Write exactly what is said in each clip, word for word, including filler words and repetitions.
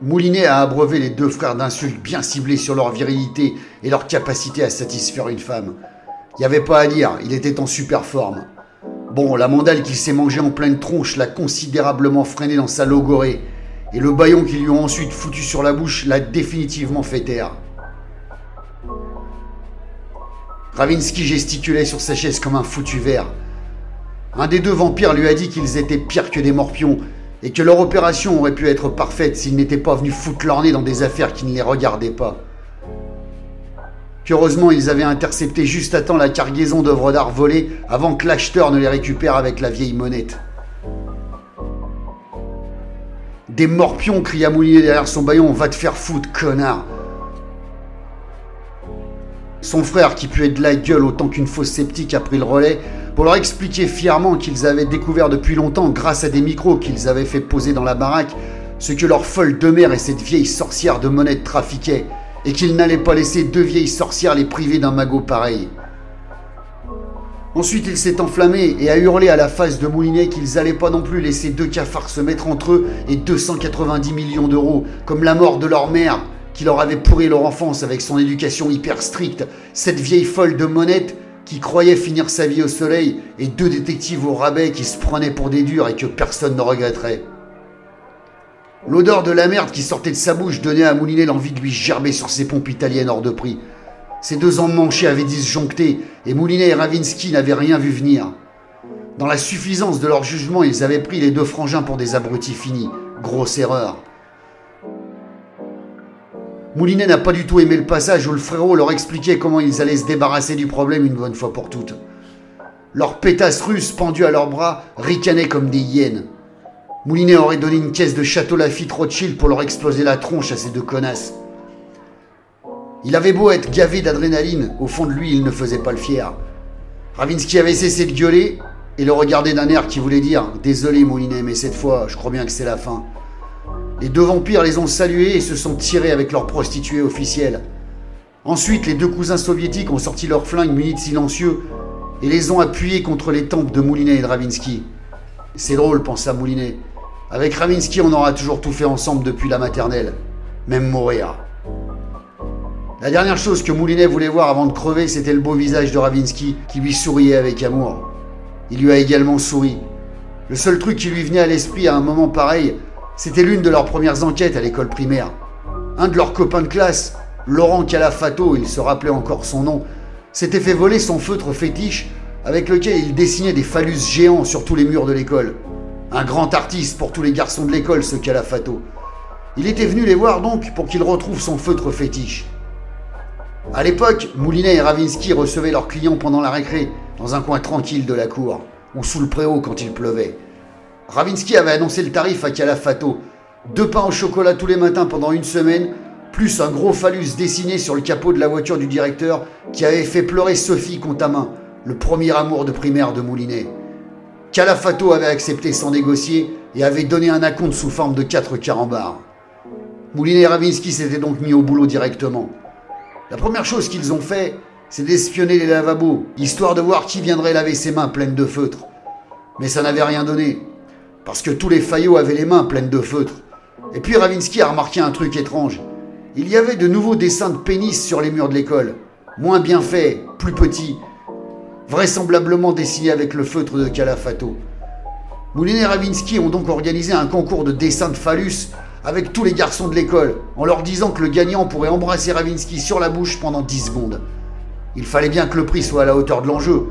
Moulinet a abreuvé les deux frères d'insultes bien ciblées sur leur virilité et leur capacité à satisfaire une femme. Il n'y avait pas à dire, il était en super forme. Bon, la mandale qu'il s'est mangée en pleine tronche l'a considérablement freiné dans sa logorée, et le bâillon qu'ils lui ont ensuite foutu sur la bouche l'a définitivement fait taire. Ravinsky gesticulait sur sa chaise comme un foutu vert. Un des deux vampires lui a dit qu'ils étaient pires que des morpions, et que leur opération aurait pu être parfaite s'ils n'étaient pas venus foutre leur nez dans des affaires qui ne les regardaient pas. Heureusement, ils avaient intercepté juste à temps la cargaison d'œuvres d'art volées avant que l'acheteur ne les récupère avec la vieille monnette. « Des morpions !» cria Moulinet derrière son bâillon. « Va te faire foutre, connard !» Son frère, qui puait de la gueule autant qu'une fosse septique, a pris le relais pour leur expliquer fièrement qu'ils avaient découvert depuis longtemps, grâce à des micros qu'ils avaient fait poser dans la baraque, ce que leur folle demeure et cette vieille sorcière de monnette trafiquaient, et qu'ils n'allaient pas laisser deux vieilles sorcières les priver d'un magot pareil. Ensuite, il s'est enflammé et a hurlé à la face de Moulinet qu'ils n'allaient pas non plus laisser deux cafards se mettre entre eux et deux cent quatre-vingt-dix millions d'euros, comme la mort de leur mère, qui leur avait pourri leur enfance avec son éducation hyper stricte, cette vieille folle de monnette qui croyait finir sa vie au soleil et deux détectives au rabais qui se prenaient pour des durs et que personne ne regretterait. L'odeur de la merde qui sortait de sa bouche donnait à Moulinet l'envie de lui gerber sur ses pompes italiennes hors de prix. Ces deux emmanchés avaient disjoncté et Moulinet et Ravinsky n'avaient rien vu venir. Dans la suffisance de leur jugement, ils avaient pris les deux frangins pour des abrutis finis. Grosse erreur. Moulinet n'a pas du tout aimé le passage où le frérot leur expliquait comment ils allaient se débarrasser du problème une bonne fois pour toutes. Leurs pétasses russes pendues à leurs bras ricanaient comme des hyènes. Moulinet aurait donné une caisse de Château Lafite Rothschild pour leur exploser la tronche à ces deux connasses. Il avait beau être gavé d'adrénaline, au fond de lui, il ne faisait pas le fier. Ravinsky avait cessé de gueuler et le regardait d'un air qui voulait dire « Désolé Moulinet, mais cette fois, je crois bien que c'est la fin ». Les deux vampires les ont salués et se sont tirés avec leurs prostituées officielles. Ensuite, les deux cousins soviétiques ont sorti leurs flingues munis de silencieux et les ont appuyés contre les tempes de Moulinet et de Ravinsky. C'est drôle, pensa Moulinet. Avec Ravinsky, on aura toujours tout fait ensemble depuis la maternelle. Même mourir. La dernière chose que Moulinet voulait voir avant de crever, c'était le beau visage de Ravinsky qui lui souriait avec amour. Il lui a également souri. Le seul truc qui lui venait à l'esprit à un moment pareil, c'était l'une de leurs premières enquêtes à l'école primaire. Un de leurs copains de classe, Laurent Calafato, il se rappelait encore son nom, s'était fait voler son feutre fétiche avec lequel il dessinait des phallus géants sur tous les murs de l'école. Un grand artiste pour tous les garçons de l'école, ce Calafato. Il était venu les voir donc pour qu'il retrouve son feutre fétiche. À l'époque, Moulinet et Ravinsky recevaient leurs clients pendant la récré, dans un coin tranquille de la cour, ou sous le préau quand il pleuvait. Ravinsky avait annoncé le tarif à Calafato. Deux pains au chocolat tous les matins pendant une semaine, plus un gros phallus dessiné sur le capot de la voiture du directeur qui avait fait pleurer Sophie Contamin, le premier amour de primaire de Moulinet. Calafato avait accepté sans négocier et avait donné un acompte sous forme de quatre carambars. Moulinet et Ravinsky s'étaient donc mis au boulot directement. La première chose qu'ils ont fait, c'est d'espionner les lavabos, histoire de voir qui viendrait laver ses mains pleines de feutre. Mais ça n'avait rien donné, parce que tous les faillots avaient les mains pleines de feutre. Et puis Ravinsky a remarqué un truc étrange. Il y avait de nouveaux dessins de pénis sur les murs de l'école, moins bien faits, plus petits, vraisemblablement dessinés avec le feutre de Calafato. Moulinet et Ravinsky ont donc organisé un concours de dessins de phallus avec tous les garçons de l'école, en leur disant que le gagnant pourrait embrasser Ravinsky sur la bouche pendant dix secondes. Il fallait bien que le prix soit à la hauteur de l'enjeu,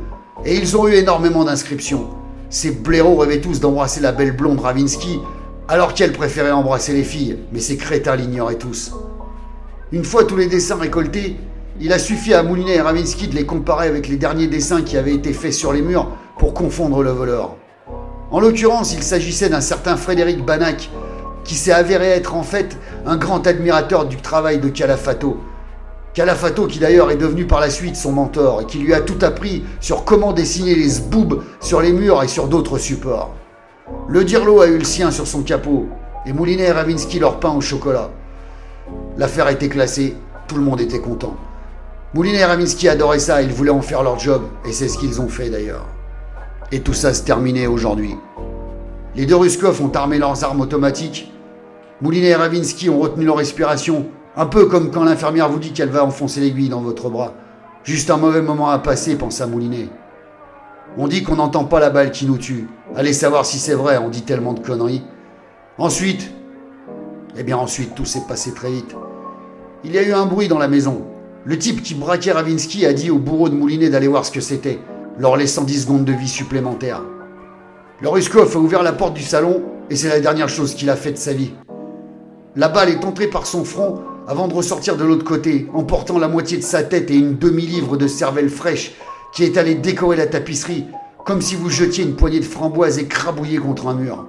et ils ont eu énormément d'inscriptions. Ces blaireaux rêvaient tous d'embrasser la belle blonde Ravinsky, alors qu'elle préférait embrasser les filles, mais ces crétins l'ignoraient tous. Une fois tous les dessins récoltés, il a suffi à Moulinet et Ravinsky de les comparer avec les derniers dessins qui avaient été faits sur les murs pour confondre le voleur. En l'occurrence, il s'agissait d'un certain Frédéric Banach, qui s'est avéré être en fait un grand admirateur du travail de Calafato. Calafato qui d'ailleurs est devenu par la suite son mentor et qui lui a tout appris sur comment dessiner les zboubs sur les murs et sur d'autres supports. Le dirlo a eu le sien sur son capot et Moulinet et Ravinsky leur pain au chocolat. L'affaire était classée, tout le monde était content. Moulinet et Ravinsky adoraient ça, ils voulaient en faire leur job et c'est ce qu'ils ont fait d'ailleurs. Et tout ça se terminait aujourd'hui. Les deux Ruskov ont armé leurs armes automatiques Moulinet et Ravinsky ont retenu leur respiration, un peu comme quand l'infirmière vous dit qu'elle va enfoncer l'aiguille dans votre bras. Juste un mauvais moment à passer, pensa Moulinet. On dit qu'on n'entend pas la balle qui nous tue. Allez savoir si c'est vrai, on dit tellement de conneries. Ensuite, eh bien ensuite, tout s'est passé très vite. Il y a eu un bruit dans la maison. Le type qui braquait Ravinsky a dit au bourreau de Moulinet d'aller voir ce que c'était, leur laissant dix secondes de vie supplémentaires. Le Ruskov a ouvert la porte du salon et c'est la dernière chose qu'il a fait de sa vie. La balle est entrée par son front avant de ressortir de l'autre côté, emportant la moitié de sa tête et une demi-livre de cervelle fraîche qui est allée décorer la tapisserie, comme si vous jetiez une poignée de framboises écrabouillées contre un mur.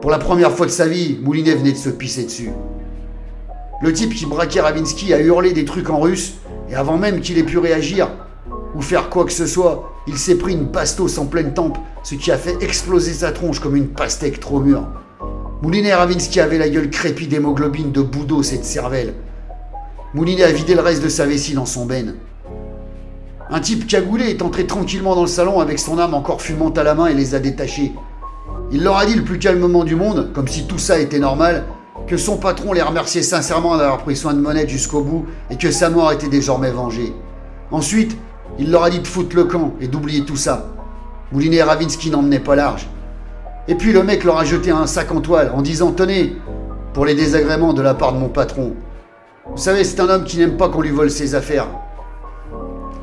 Pour la première fois de sa vie, Moulinet venait de se pisser dessus. Le type qui braquait Ravinsky a hurlé des trucs en russe, et avant même qu'il ait pu réagir ou faire quoi que ce soit, il s'est pris une bastos en pleine tempe, ce qui a fait exploser sa tronche comme une pastèque trop mûre. Moulinet et Ravinsky avaient la gueule crépie d'hémoglobine, de bout d'os et de cervelle. Moulinet a vidé le reste de sa vessie dans son ben. Un type cagoulé est entré tranquillement dans le salon avec son arme encore fumante à la main et les a détachés. Il leur a dit le plus calmement du monde, comme si tout ça était normal, que son patron les remerciait sincèrement d'avoir pris soin de Moulinet jusqu'au bout et que sa mort était désormais vengée. Ensuite, il leur a dit de foutre le camp et d'oublier tout ça. Moulinet et Ravinsky n'emmenaient pas large. Et puis le mec leur a jeté un sac en toile en disant « Tenez, pour les désagréments de la part de mon patron. Vous savez, c'est un homme qui n'aime pas qu'on lui vole ses affaires. »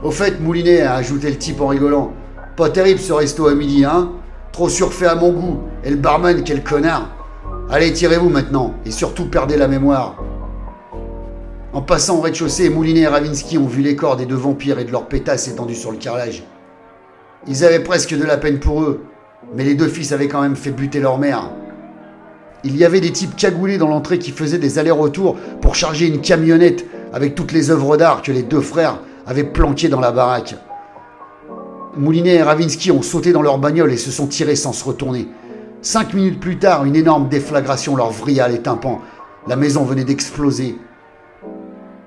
Au fait, Moulinet a ajouté le type en rigolant « Pas terrible ce resto à midi, hein ? Trop surfait à mon goût. Et le barman, quel connard. Allez, tirez-vous maintenant, et surtout perdez la mémoire. » En passant au rez-de-chaussée, Moulinet et Ravinsky ont vu les corps des deux vampires et de leurs pétasses étendus sur le carrelage. Ils avaient presque de la peine pour eux, mais les deux fils avaient quand même fait buter leur mère. Il y avait des types cagoulés dans l'entrée qui faisaient des allers-retours pour charger une camionnette avec toutes les œuvres d'art que les deux frères avaient planquées dans la baraque. Moulinet et Ravinsky ont sauté dans leur bagnole et se sont tirés sans se retourner. Cinq minutes plus tard, une énorme déflagration leur vrilla les tympans. La maison venait d'exploser.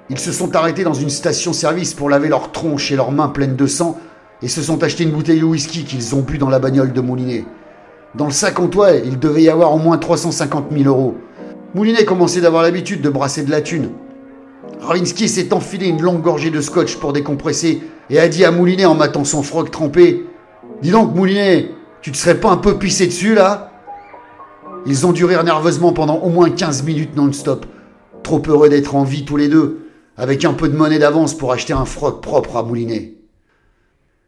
Ils se sont arrêtés dans une station-service pour laver leurs tronches et leurs mains pleines de sang et se sont achetés une bouteille de whisky qu'ils ont bu dans la bagnole de Moulinet. Dans le sac en toile, il devait y avoir au moins trois cent cinquante mille euros. Moulinet commençait d'avoir l'habitude de brasser de la thune. Ravinsky s'est enfilé une longue gorgée de scotch pour décompresser et a dit à Moulinet en matant son froc trempé « Dis donc Moulinet, tu te serais pas un peu pissé dessus là ?» Ils ont dû rire nerveusement pendant au moins quinze minutes non-stop, trop heureux d'être en vie tous les deux, avec un peu de monnaie d'avance pour acheter un froc propre à Moulinet.